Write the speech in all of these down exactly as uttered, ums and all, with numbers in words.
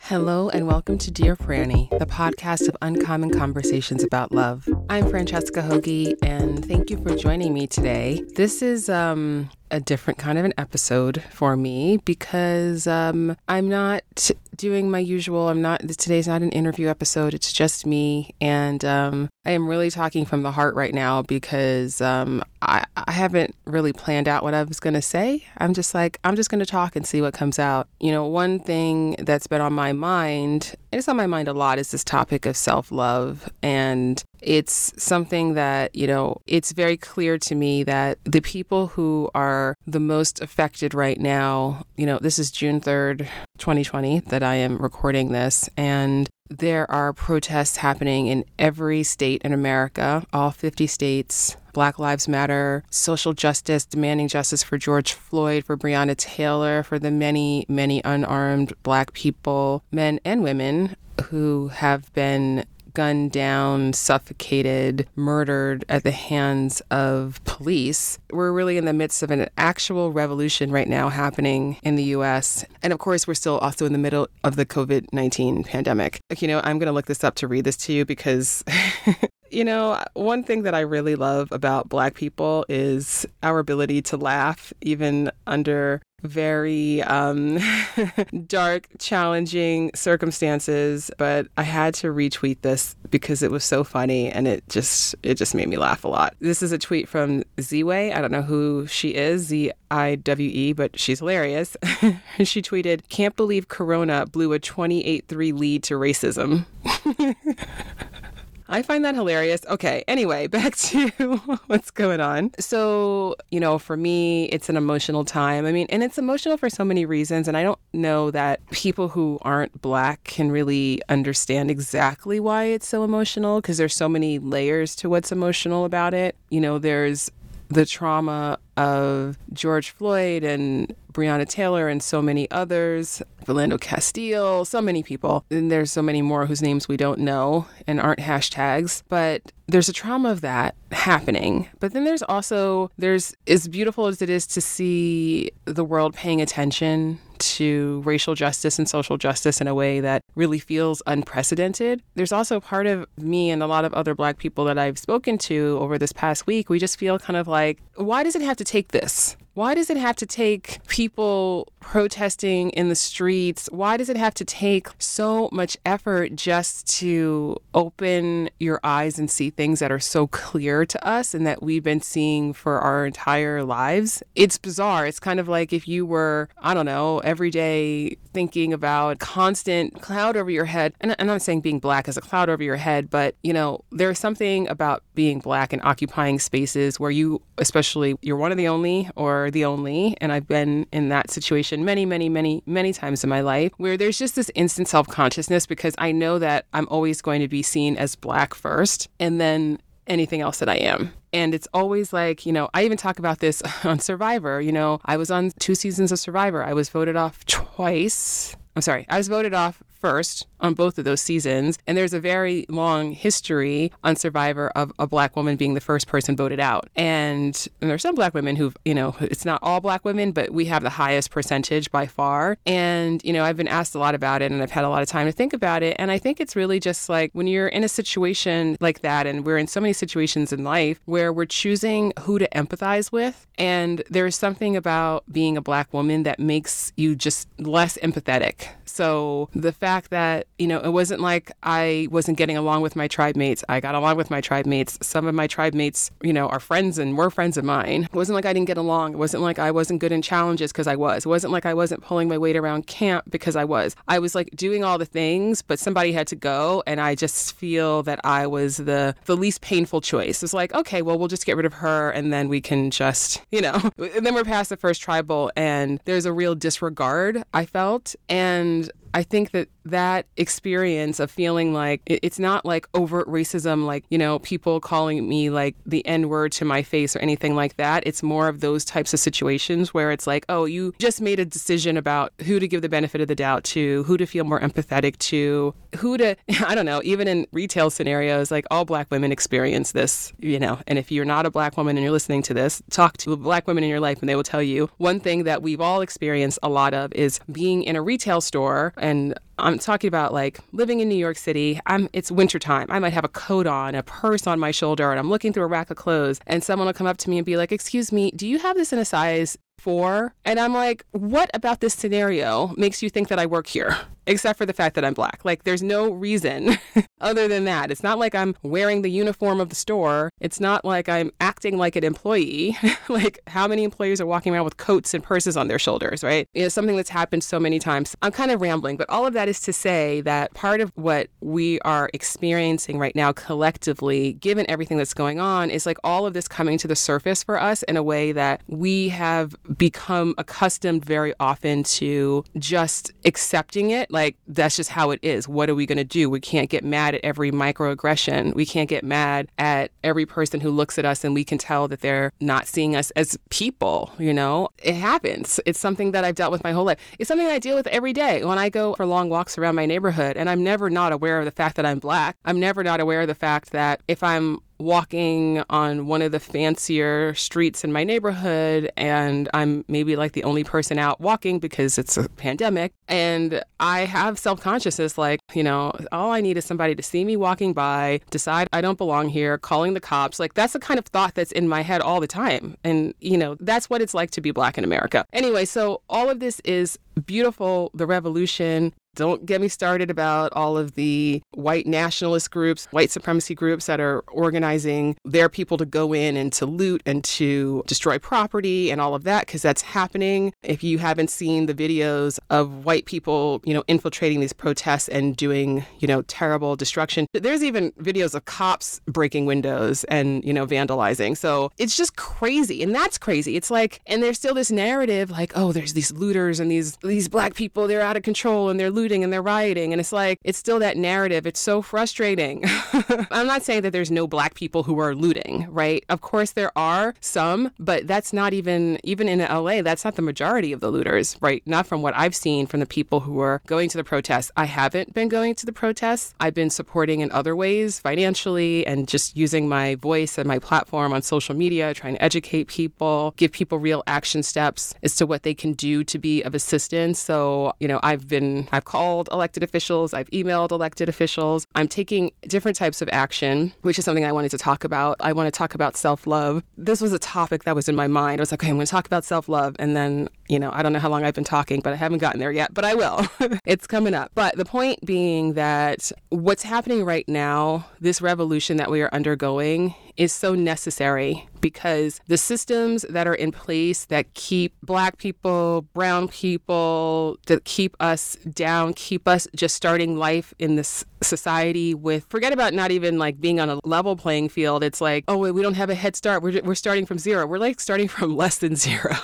Hello and welcome to Dear Franny, the podcast of uncommon conversations about love. I'm Francesca Hoagie, and thank you for joining me today. This is um, a different kind of an episode for me because um, I'm not doing my usual. I'm not. Today's not an interview episode. It's just me, and um, I am really talking from the heart right now because um, I, I haven't really planned out what I was going to say. I'm just like I'm just going to talk and see what comes out. You know, one thing that's been on my mind, and it's on my mind a lot, is this topic of self-love, and it's something that, you know, it's very clear to me that the people who are the most affected right now, you know, this is June third, twenty twenty, that I am recording this, and there are protests happening in every state in America, all fifty states. Black Lives Matter, social justice, demanding justice for George Floyd, for Breonna Taylor, for the many, many unarmed Black people, men and women, who have been gunned down, suffocated, murdered at the hands of police. We're really in the midst of an actual revolution right now happening in the U S. And of course, we're still also in the middle of the COVID nineteen pandemic. Like, you know, I'm going to look this up to read this to you because... You know, one thing that I really love about Black people is our ability to laugh, even under very um, dark, challenging circumstances. But I had to retweet this because it was so funny, and it just it just made me laugh a lot. This is a tweet from Z-Way. I don't know who she is, Z I W E, but she's hilarious. She tweeted, "Can't believe Corona blew a twenty-eight three lead to racism." I find that hilarious. Okay, anyway, back to what's going on. So, you know, for me, it's an emotional time. I mean, and it's emotional for so many reasons. And I don't know that people who aren't Black can really understand exactly why it's so emotional, because there's so many layers to what's emotional about it. You know, there's the trauma of George Floyd and Breonna Taylor and so many others, Philando Castile, so many people. And there's so many more whose names we don't know and aren't hashtags. But there's a trauma of that happening. But then there's also, there's as beautiful as it is to see the world paying attention to racial justice and social justice in a way that really feels unprecedented. There's also part of me and a lot of other Black people that I've spoken to over this past week, we just feel kind of like, why does it have to take this? Why does it have to take people protesting in the streets? Why does it have to take so much effort just to open your eyes and see things that are so clear to us and that we've been seeing for our entire lives? It's bizarre. It's kind of like if you were, I don't know, every day thinking about constant cloud over your head. And I'm not saying being Black is a cloud over your head, but, you know, there's something about being Black and occupying spaces where you, especially, you're one of the only or the only, and I've been in that situation many, many, many, many times in my life, where there's just this instant self-consciousness because I know that I'm always going to be seen as Black first and then anything else that I am. And it's always like, you know, I even talk about this on Survivor. You know, I was on two seasons of Survivor. I was voted off twice. I'm sorry, I was voted off first on both of those seasons. And there's a very long history on Survivor of a Black woman being the first person voted out. And, and there's some Black women who've, you know, it's not all Black women, but we have the highest percentage by far. And, you know, I've been asked a lot about it and I've had a lot of time to think about it. And I think it's really just like when you're in a situation like that, and we're in so many situations in life where we're choosing who to empathize with. And there's something about being a Black woman that makes you just less empathetic. So the fact that, you know, it wasn't like I wasn't getting along with my tribe mates. I got along with my tribe mates. Some of my tribe mates, you know, are friends and were friends of mine. It wasn't like I didn't get along. It wasn't like I wasn't good in challenges, because I was. It wasn't like I wasn't pulling my weight around camp, because I was. I was like doing all the things, but somebody had to go. And I just feel that I was the, the least painful choice. It's like, okay, well, we'll just get rid of her and then we can just, you know, and then we're past the first tribal, and there's a real disregard I felt. And I think that that experience of feeling like it's not like overt racism, like, you know, people calling me like the N-word to my face or anything like that. It's more of those types of situations where it's like, oh, you just made a decision about who to give the benefit of the doubt to, who to feel more empathetic to, who to, I don't know, even in retail scenarios, like all Black women experience this, you know. And if you're not a Black woman and you're listening to this, talk to Black women in your life and they will tell you one thing that we've all experienced a lot of is being in a retail store and I'm talking about like living in New York City. I'm it's wintertime. I might have a coat on, a purse on my shoulder, and I'm looking through a rack of clothes, and someone will come up to me and be like, "Excuse me, do you have this in a size four?" And I'm like, "What about this scenario makes you think that I work here?" Except for the fact that I'm black. Like, there's no reason other than that. It's not like I'm wearing the uniform of the store. It's not like I'm acting like an employee. Like, how many employers are walking around with coats and purses on their shoulders, right? It's something that's happened so many times. I'm kind of rambling, but all of that is to say that part of what we are experiencing right now collectively, given everything that's going on, is like all of this coming to the surface for us in a way that we have become accustomed very often to just accepting it. Like, that's just how it is. What are we going to do? We can't get mad at every microaggression. We can't get mad at every person who looks at us and we can tell that they're not seeing us as people, you know? It happens. It's something that I've dealt with my whole life. It's something that I deal with every day when I go for long walks around my neighborhood, and I'm never not aware of the fact that I'm black. I'm never not aware of the fact that if I'm walking on one of the fancier streets in my neighborhood and I'm maybe like the only person out walking because it's a pandemic, and I have self-consciousness, like, you know, all I need is somebody to see me walking by, decide I don't belong here, calling the cops. Like, that's the kind of thought that's in my head all the time. And, you know, that's what it's like to be black in America. Anyway, so all of this is beautiful, the revolution. Don't get me started about all of the white nationalist groups, white supremacy groups that are organizing their people to go in and to loot and to destroy property and all of that, because that's happening. If you haven't seen the videos of white people, you know, infiltrating these protests and doing, you know, terrible destruction, there's even videos of cops breaking windows and, you know, vandalizing. So it's just crazy. And that's crazy. It's like, and there's still this narrative like, oh, there's these looters and these, these black people, they're out of control and they're looting. and they're rioting. And it's like, it's still that narrative. It's so frustrating. I'm not saying that there's no black people who are looting, right? Of course there are some, but that's not even, even in L A, that's not the majority of the looters, right? Not from what I've seen from the people who are going to the protests. I haven't been going to the protests. I've been supporting in other ways financially and just using my voice and my platform on social media, trying to educate people, give people real action steps as to what they can do to be of assistance. So, you know, I've been, I've called elected officials. I've emailed elected officials. I'm taking different types of action, which is something I wanted to talk about. I want to talk about self-love. This was a topic that was in my mind. I was like, okay, I'm going to talk about self-love. And then, you know, I don't know how long I've been talking, but I haven't gotten there yet, but I will. It's coming up. But the point being that what's happening right now, this revolution that we are undergoing, is so necessary because the systems that are in place that keep black people, brown people, that keep us down, keep us just starting life in this society with, forget about not even like being on a level playing field. It's like, oh, we don't have a head start. We're, we're starting from zero. We're like starting from less than zero,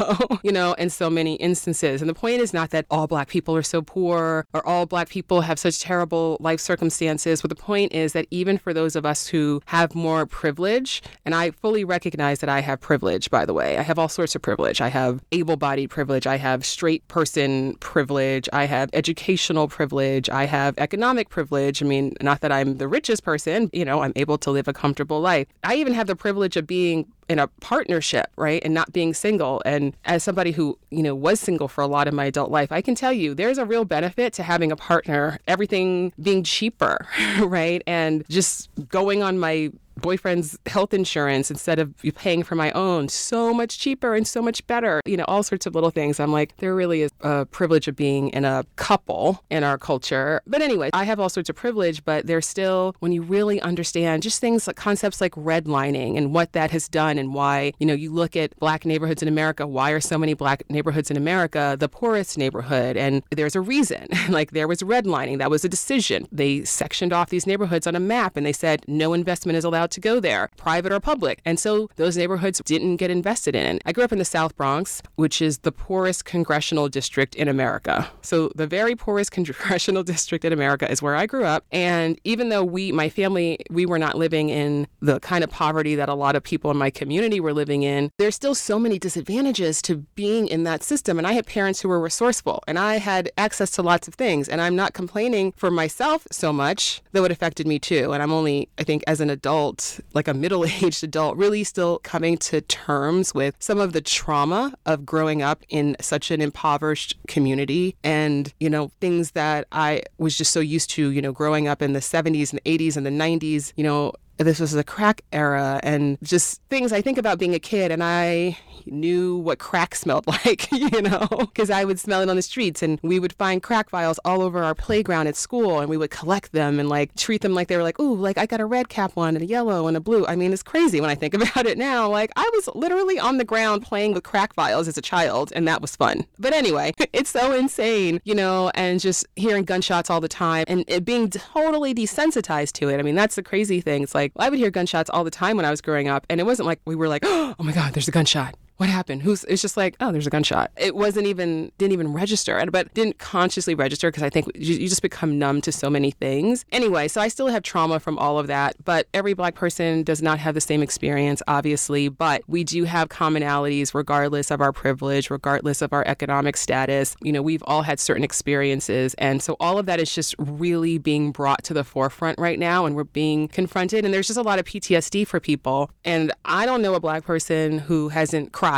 you know, in so many instances. And the point is not that all black people are so poor or all black people have such terrible life circumstances. But the point is that even for those of us who have more privilege, and I fully recognize that I have privilege, by the way. I have all sorts of privilege. I have able-bodied privilege. I have straight person privilege. I have educational privilege. I have economic privilege. I mean, not that I'm the richest person, you know, I'm able to live a comfortable life. I even have the privilege of being in a partnership, right? And not being single. And as somebody who, you know, was single for a lot of my adult life, I can tell you there's a real benefit to having a partner, everything being cheaper, right? And just going on my boyfriend's health insurance instead of paying for my own, so much cheaper and so much better, you know, all sorts of little things. I'm like, there really is a privilege of being in a couple in our culture. But anyway, I have all sorts of privilege, but there's still, when you really understand just things like concepts like redlining and what that has done and why, you know, you look at black neighborhoods in America, why are so many black neighborhoods in America the poorest neighborhood? And there's a reason. Like, there was redlining. That was a decision. They sectioned off these neighborhoods on a map and they said no investment is allowed to go there, private or public. And so those neighborhoods didn't get invested in. I grew up in the South Bronx, which is the poorest congressional district in America. So the very poorest congressional district in America is where I grew up. And even though we, my family, we were not living in the kind of poverty that a lot of people in my community were living in, there's still so many disadvantages to being in that system. And I had parents who were resourceful and I had access to lots of things. And I'm not complaining for myself so much, though it affected me too. And I'm only, I think, as an adult, adult, like a middle-aged adult, really still coming to terms with some of the trauma of growing up in such an impoverished community. And, you know, things that I was just so used to, you know, growing up in the seventies and eighties and the nineties, you know, this was the crack era, and just things I think about being a kid, and I knew what crack smelled like, you know, because I would smell it on the streets, and we would find crack vials all over our playground at school, and we would collect them and like treat them like they were like, ooh, like I got a red cap one and a yellow and a blue. I mean, it's crazy when I think about it now. Like I was literally on the ground playing with crack vials as a child, and that was fun. But anyway, it's so insane, you know, and just hearing gunshots all the time and it being totally desensitized to it. I mean, that's the crazy thing. It's like, I would hear gunshots all the time when I was growing up, and it wasn't like we were like, oh my God, there's a gunshot. What happened? Who's? It's just like, oh, there's a gunshot. It wasn't even, didn't even register, but didn't consciously register because I think you, you just become numb to so many things. Anyway, so I still have trauma from all of that, but every Black person does not have the same experience, obviously, but we do have commonalities regardless of our privilege, regardless of our economic status. You know, we've all had certain experiences. And so all of that is just really being brought to the forefront right now, and we're being confronted. And there's just a lot of P T S D for people. And I don't know a Black person who hasn't cried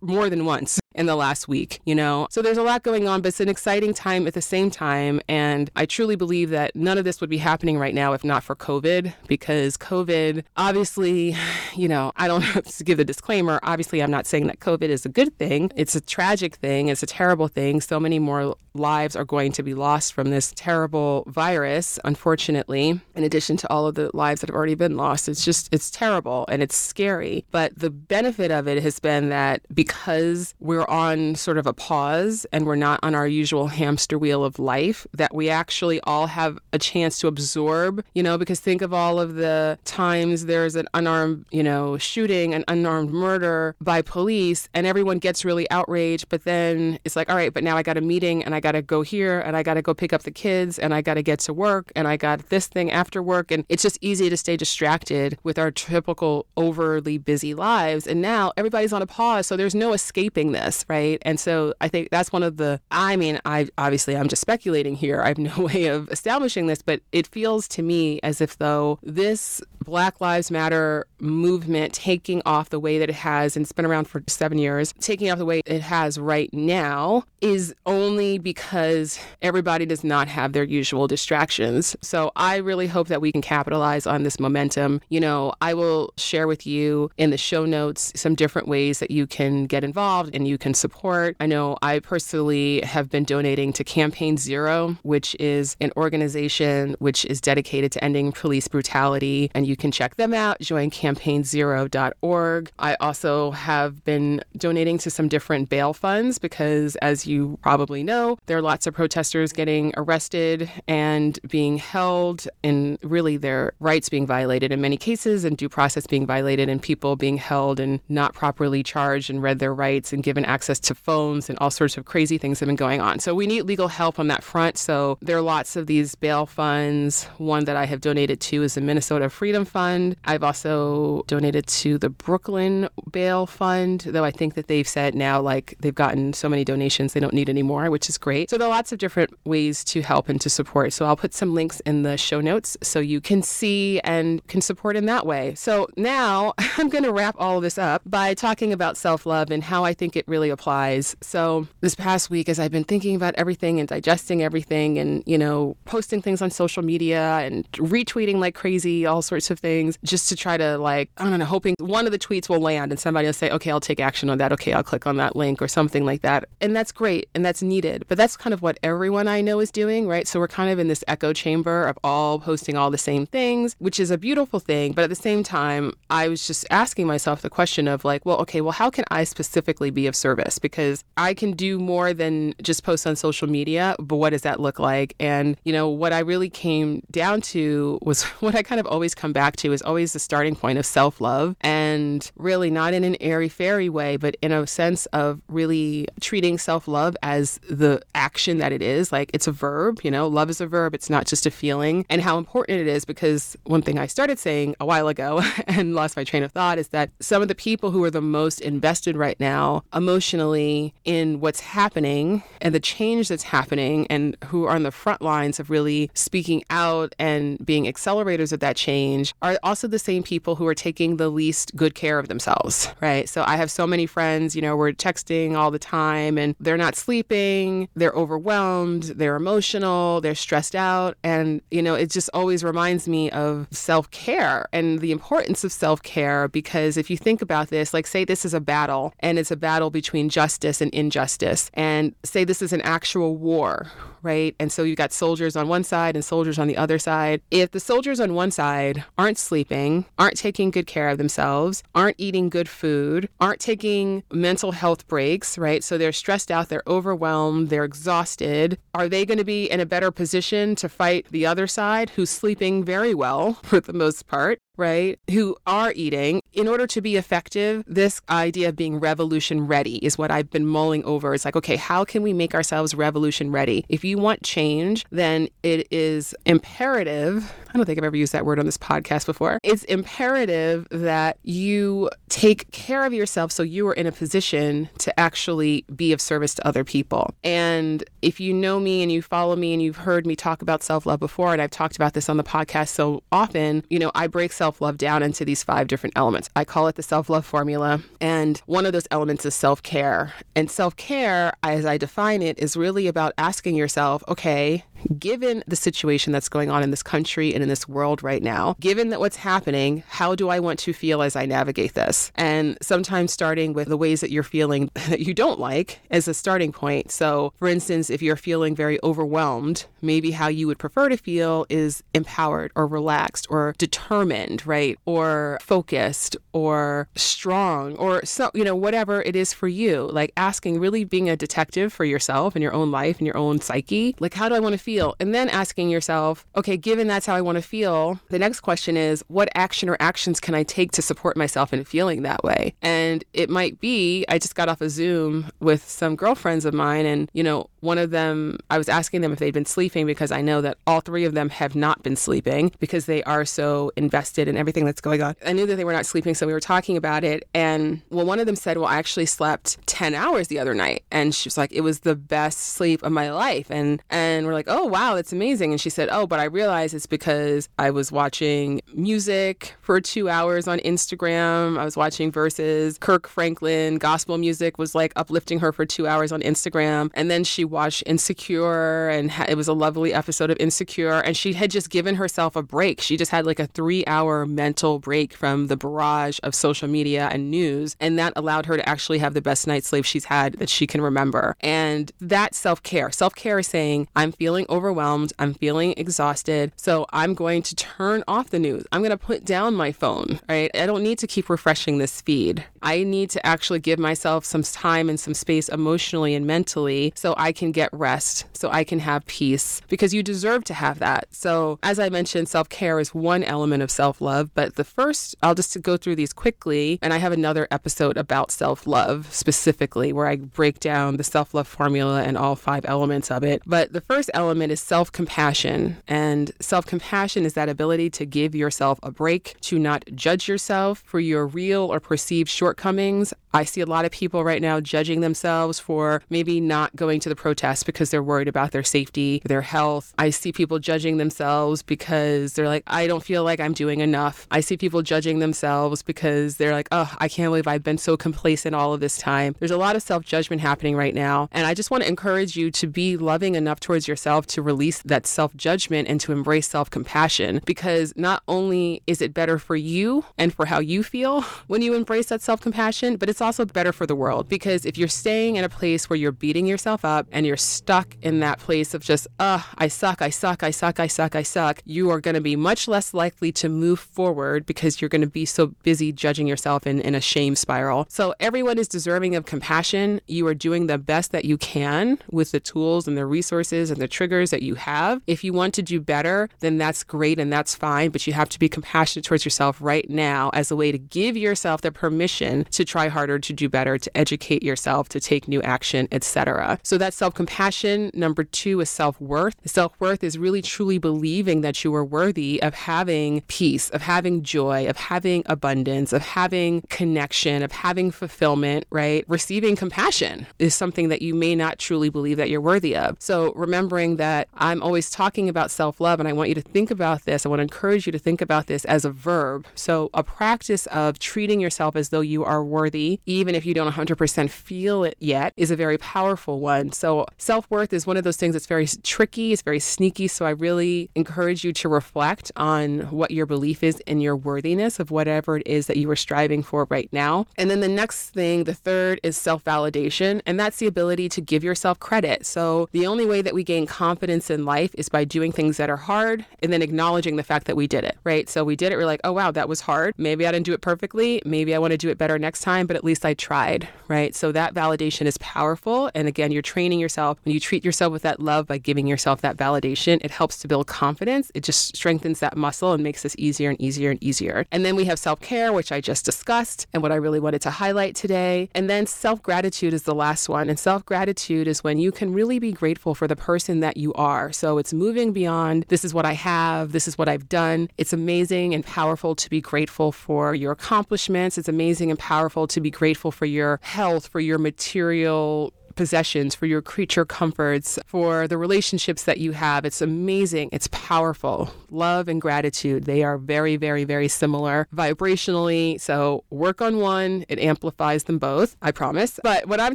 more than once in the last week, you know? So there's a lot going on, but it's an exciting time at the same time. And I truly believe that none of this would be happening right now if not for COVID, because COVID, obviously, you know, I don't have to give the disclaimer. Obviously, I'm not saying that COVID is a good thing. It's a tragic thing. It's a terrible thing. So many more lives are going to be lost from this terrible virus, unfortunately, in addition to all of the lives that have already been lost. It's just, it's terrible and it's scary. But the benefit of it has been that because we're on sort of a pause and we're not on our usual hamster wheel of life, that we actually all have a chance to absorb, you know, because think of all of the times there's an unarmed, you know, shooting, an unarmed murder by police, and everyone gets really outraged. But then it's like, all right, but now I got a meeting and I got to go here and I got to go pick up the kids and I got to get to work and I got this thing after work. And it's just easy to stay distracted with our typical overly busy lives. And now everybody's on a pause. So there's no escaping this. Right. And so I think that's one of the, I mean, I obviously I'm just speculating here. I have no way of establishing this, but it feels to me as if though this Black Lives Matter movement taking off the way that it has, and it's been around for seven years, taking off the way it has right now is only because everybody does not have their usual distractions. So I really hope that we can capitalize on this momentum. You know, I will share with you in the show notes some different ways that you can get involved and you can support. I know I personally have been donating to Campaign Zero, which is an organization which is dedicated to ending police brutality, and you can check them out. Join campaign zero dot org. I also have been donating to some different bail funds because, as you probably know, there are lots of protesters getting arrested and being held, and really their rights being violated in many cases, and due process being violated, and people being held and not properly charged and read their rights and given access to phones, and all sorts of crazy things have been going on. So we need legal help on that front. So there are lots of these bail funds. One that I have donated to is the Minnesota Freedom Fund. I've also donated to the Brooklyn Bail Fund, though I think that they've said now, like, they've gotten so many donations they don't need any more, which is great. So there are lots of different ways to help and to support. So I'll put some links in the show notes so you can see and can support in that way. So now I'm going to wrap all of this up by talking about self-love and how I think it really applies. So this past week, as I've been thinking about everything and digesting everything and, you know, posting things on social media and retweeting like crazy, all sorts of things, just to try to, like, I don't know, hoping one of the tweets will land and somebody will say, okay, I'll take action on that. Okay, I'll click on that link or something like that. And that's great. And that's needed. But that's kind of what everyone I know is doing, right? So we're kind of in this echo chamber of all posting all the same things, which is a beautiful thing. But at the same time, I was just asking myself the question of like, well, okay, well, how can I specifically be of service? Because I can do more than just post on social media, but what does that look like? And, you know, what I really came down to was what I kind of always come back to is always the starting point of self-love, and really not in an airy-fairy way, but in a sense of really treating self-love as the action that it is. Like, it's a verb, you know, love is a verb. It's not just a feeling, and how important it is, because one thing I started saying a while ago and lost my train of thought is that some of the people who are the most invested right now emotionally emotionally in what's happening and the change that's happening, and who are on the front lines of really speaking out and being accelerators of that change, are also the same people who are taking the least good care of themselves, right? So I have so many friends, you know, we're texting all the time and they're not sleeping, they're overwhelmed, they're emotional, they're stressed out. And, you know, it just always reminds me of self-care and the importance of self-care, because if you think about this, like say this is a battle and it's a battle between justice and injustice, and say this is an actual war, right? And so you've got soldiers on one side and soldiers on the other side. If the soldiers on one side aren't sleeping, aren't taking good care of themselves, aren't eating good food, aren't taking mental health breaks, right? So they're stressed out, they're overwhelmed, they're exhausted. Are they going to be in a better position to fight the other side, who's sleeping very well for the most part, right? Who are eating? In order to be effective, this idea of being revolution ready is what I've been mulling over. It's like, okay, how can we make ourselves revolution ready? If you want change, then it is imperative. I don't think I've ever used that word on this podcast before. It's imperative that you take care of yourself so you are in a position to actually be of service to other people. And if you know me and you follow me and you've heard me talk about self-love before, and I've talked about this on the podcast so often, you know, I break self self-love down into these five different elements. I call it the self-love formula. And one of those elements is self-care. And self-care, as I define it, is really about asking yourself, okay, given the situation that's going on in this country and in this world right now, given that what's happening, how do I want to feel as I navigate this? And sometimes starting with the ways that you're feeling that you don't like as a starting point. So for instance, if you're feeling very overwhelmed, maybe how you would prefer to feel is empowered or relaxed or determined, right? Or focused or strong or so, you know, whatever it is for you, like asking, really being a detective for yourself and your own life and your own psyche. Like, how do I want to feel? Feel. And then asking yourself, okay, given that's how I want to feel, the next question is, what action or actions can I take to support myself in feeling that way? And it might be, I just got off a Zoom with some girlfriends of mine, and, you know, one of them, I was asking them if they'd been sleeping, because I know that all three of them have not been sleeping because they are so invested in everything that's going on. I knew that they were not sleeping, so we were talking about it. And well, one of them said, well, I actually slept ten hours the other night. And she was like, it was the best sleep of my life. And, and we're like, oh, oh, wow, that's amazing. And she said, oh, but I realized it's because I was watching music for two hours on Instagram. I was watching verses. Kirk Franklin gospel music was like uplifting her for two hours on Instagram. And then she watched Insecure, and ha- it was a lovely episode of Insecure. And she had just given herself a break. She just had like a three hour mental break from the barrage of social media and news. And that allowed her to actually have the best night's sleep she's had that she can remember. And that's self-care. Self-care is saying, I'm feeling overwhelmed, I'm feeling exhausted, so I'm going to turn off the news. I'm going to put down my phone, right? I don't need to keep refreshing this feed. I need to actually give myself some time and some space emotionally and mentally so I can get rest, so I can have peace, because you deserve to have that. So as I mentioned, self-care is one element of self-love, but the first, I'll just go through these quickly, and I have another episode about self-love specifically where I break down the self-love formula and all five elements of it. But the first element element is self-compassion. And self-compassion is that ability to give yourself a break, to not judge yourself for your real or perceived shortcomings. I see a lot of people right now judging themselves for maybe not going to the protest because they're worried about their safety, their health. I see people judging themselves because they're like, I don't feel like I'm doing enough. I see people judging themselves because they're like, oh, I can't believe I've been so complacent all of this time. There's a lot of self-judgment happening right now. And I just want to encourage you to be loving enough towards yourself to release that self-judgment and to embrace self-compassion, because not only is it better for you and for how you feel when you embrace that self-compassion, but it's also better for the world. Because if you're staying in a place where you're beating yourself up and you're stuck in that place of just, uh, I suck, I suck, I suck, I suck, I suck, you are going to be much less likely to move forward because you're going to be so busy judging yourself in, in a shame spiral. So everyone is deserving of compassion. You are doing the best that you can with the tools and the resources and the tricks that you have. If you want to do better, then that's great and that's fine, but you have to be compassionate towards yourself right now as a way to give yourself the permission to try harder better, to do better, to educate yourself, to take new action, et cetera. So that's self-compassion. Number two is self-worth. Self-worth is really truly believing that you are worthy of having peace, of having joy, of having abundance, of having connection, of having fulfillment, right? Receiving compassion is something that you may not truly believe that you're worthy of. So remembering that I'm always talking about self-love, and I want you to think about this. I want to encourage you to think about this as a verb. So a practice of treating yourself as though you are worthy, even if you don't one hundred percent feel it yet, is a very powerful one. So self-worth is one of those things that's very tricky. It's very sneaky. So I really encourage you to reflect on what your belief is in your worthiness of whatever it is that you are striving for right now. And then the next thing, the third, is self-validation. And that's the ability to give yourself credit. So the only way that we gain confidence in life is by doing things that are hard and then acknowledging the fact that we did it, right? So we did it. We're like, oh, wow, that was hard. Maybe I didn't do it perfectly. Maybe I want to do it better next time, but at least I tried, right? So that validation is powerful. And again, you're training yourself. When you treat yourself with that love by giving yourself that validation, it helps to build confidence. It just strengthens that muscle and makes this easier and easier and easier. And then we have self-care, which I just discussed and what I really wanted to highlight today. And then self-gratitude is the last one. And self-gratitude is when you can really be grateful for the person that you are. So it's moving beyond, this is what I have, this is what I've done. It's amazing and powerful to be grateful for your accomplishments. It's amazing and powerful to be grateful for your health, for your material possessions, for your creature comforts, for the relationships that you have. It's amazing. It's powerful. Love and gratitude, they are very, very, very similar vibrationally. So work on one. It amplifies them both, I promise. But what I'm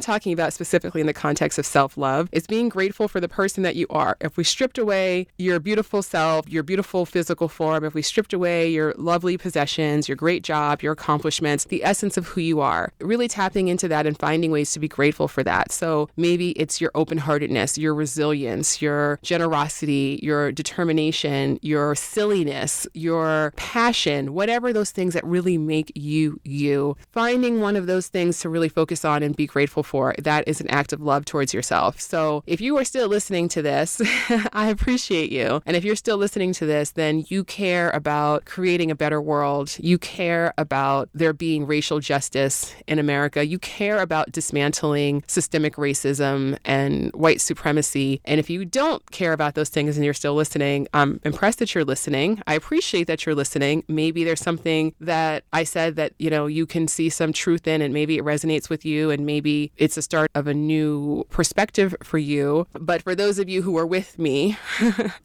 talking about specifically in the context of self-love is being grateful for the person that you are. If we stripped away your beautiful self, your beautiful physical form, if we stripped away your lovely possessions, your great job, your accomplishments, the essence of who you are, really tapping into that and finding ways to be grateful for that. So So maybe it's your open-heartedness, your resilience, your generosity, your determination, your silliness, your passion, whatever those things that really make you, you. Finding one of those things to really focus on and be grateful for, that is an act of love towards yourself. So if you are still listening to this, I appreciate you. And if you're still listening to this, then you care about creating a better world. You care about there being racial justice in America. You care about dismantling systemic racism and white supremacy. And if you don't care about those things and you're still listening, I'm impressed that you're listening. I appreciate that you're listening. Maybe there's something that I said that, you know, you can see some truth in, and maybe it resonates with you, and maybe it's a start of a new perspective for you. But for those of you who are with me,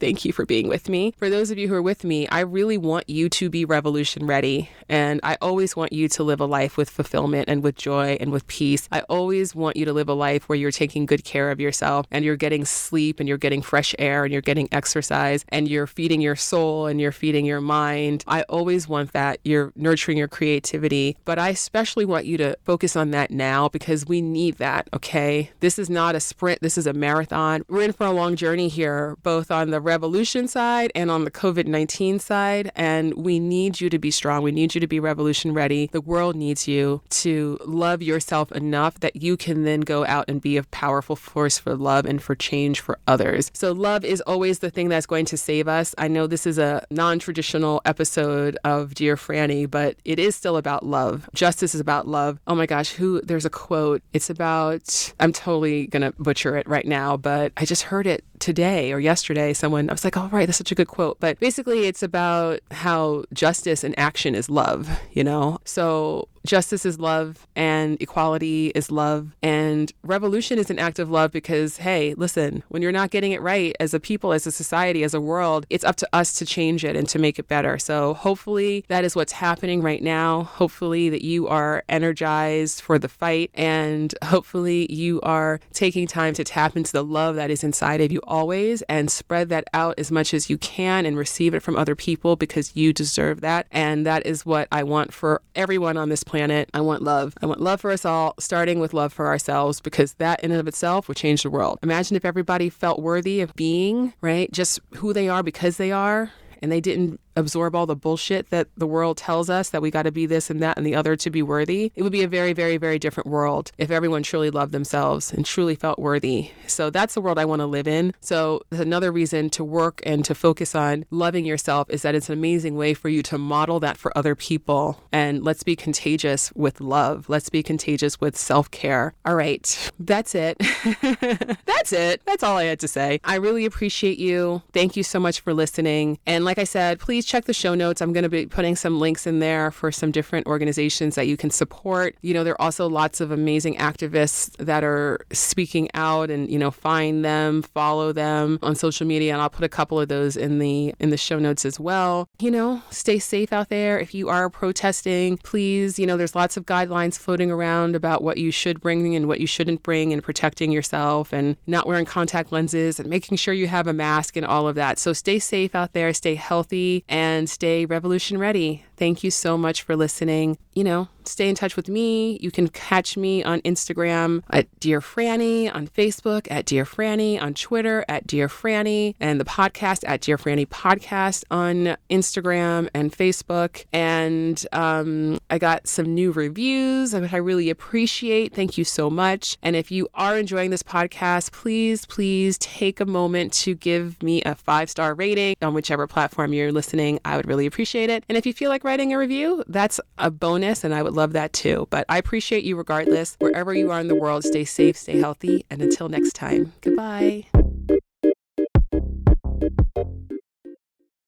thank you for being with me. For those of you who are with me, I really want you to be revolution ready. And I always want you to live a life with fulfillment and with joy and with peace. I always want you to live a life where you're taking good care of yourself, and you're getting sleep, and you're getting fresh air, and you're getting exercise, and you're feeding your soul, and you're feeding your mind. I always want that. You're nurturing your creativity, but I especially want you to focus on that now, because we need that, okay? This is not a sprint. This is a marathon. We're in for a long journey here, both on the revolution side and on the covid nineteen side, and we need you to be strong. We need you to be revolution ready. The world needs you to love yourself enough that you can then go out and be a powerful force for love and for change for others. So love is always the thing that's going to save us. I know this is a non-traditional episode of Dear Franny, but it is still about love. Justice is about love. Oh my gosh, who, there's a quote. It's about, I'm totally going to butcher it right now, but I just heard it today or yesterday. Someone, I was like, oh, right, that's such a good quote. But basically it's about how justice in action is love, you know? So justice is love, and equality is love, and revolution is an act of love, because, hey, listen, when you're not getting it right as a people, as a society, as a world, it's up to us to change it and to make it better. So hopefully that is what's happening right now. Hopefully that you are energized for the fight, and hopefully you are taking time to tap into the love that is inside of you always and spread that out as much as you can and receive it from other people, because you deserve that. And that is what I want for everyone on this planet. Planet. I want love. I want love for us all, starting with love for ourselves, because that in and of itself would change the world. Imagine if everybody felt worthy of being, right? Just who they are because they are, and they didn't absorb all the bullshit that the world tells us that we got to be this and that and the other to be worthy, it would be a very, very, very different world if everyone truly loved themselves and truly felt worthy. So that's the world I want to live in. So another reason to work and to focus on loving yourself is that it's an amazing way for you to model that for other people. And let's be contagious with love. Let's be contagious with self-care. All right. That's it. That's it. That's all I had to say. I really appreciate you. Thank you so much for listening. And like I said, please check the show notes. I'm going to be putting some links in there for some different organizations that you can support. You know, there are also lots of amazing activists that are speaking out, and, you know, find them, follow them on social media. And I'll put a couple of those in the in the show notes as well. You know, stay safe out there. If you are protesting, please, you know, there's lots of guidelines floating around about what you should bring and what you shouldn't bring, and protecting yourself and not wearing contact lenses and making sure you have a mask and all of that. So stay safe out there, stay healthy, and stay revolution ready. Thank you so much for listening. You know, stay in touch with me. You can catch me on Instagram at Dear Franny, on Facebook at Dear Franny, on Twitter at Dear Franny, and the podcast at Dear Franny Podcast on Instagram and Facebook. And um, I got some new reviews that I really appreciate. Thank you so much. And if you are enjoying this podcast, please, please take a moment to give me a five-star rating on whichever platform you're listening. I would really appreciate it. And if you feel like writing a review, that's a bonus, and I would love that too. But I appreciate you regardless. Wherever you are in the world, stay safe, stay healthy, and until next time, goodbye.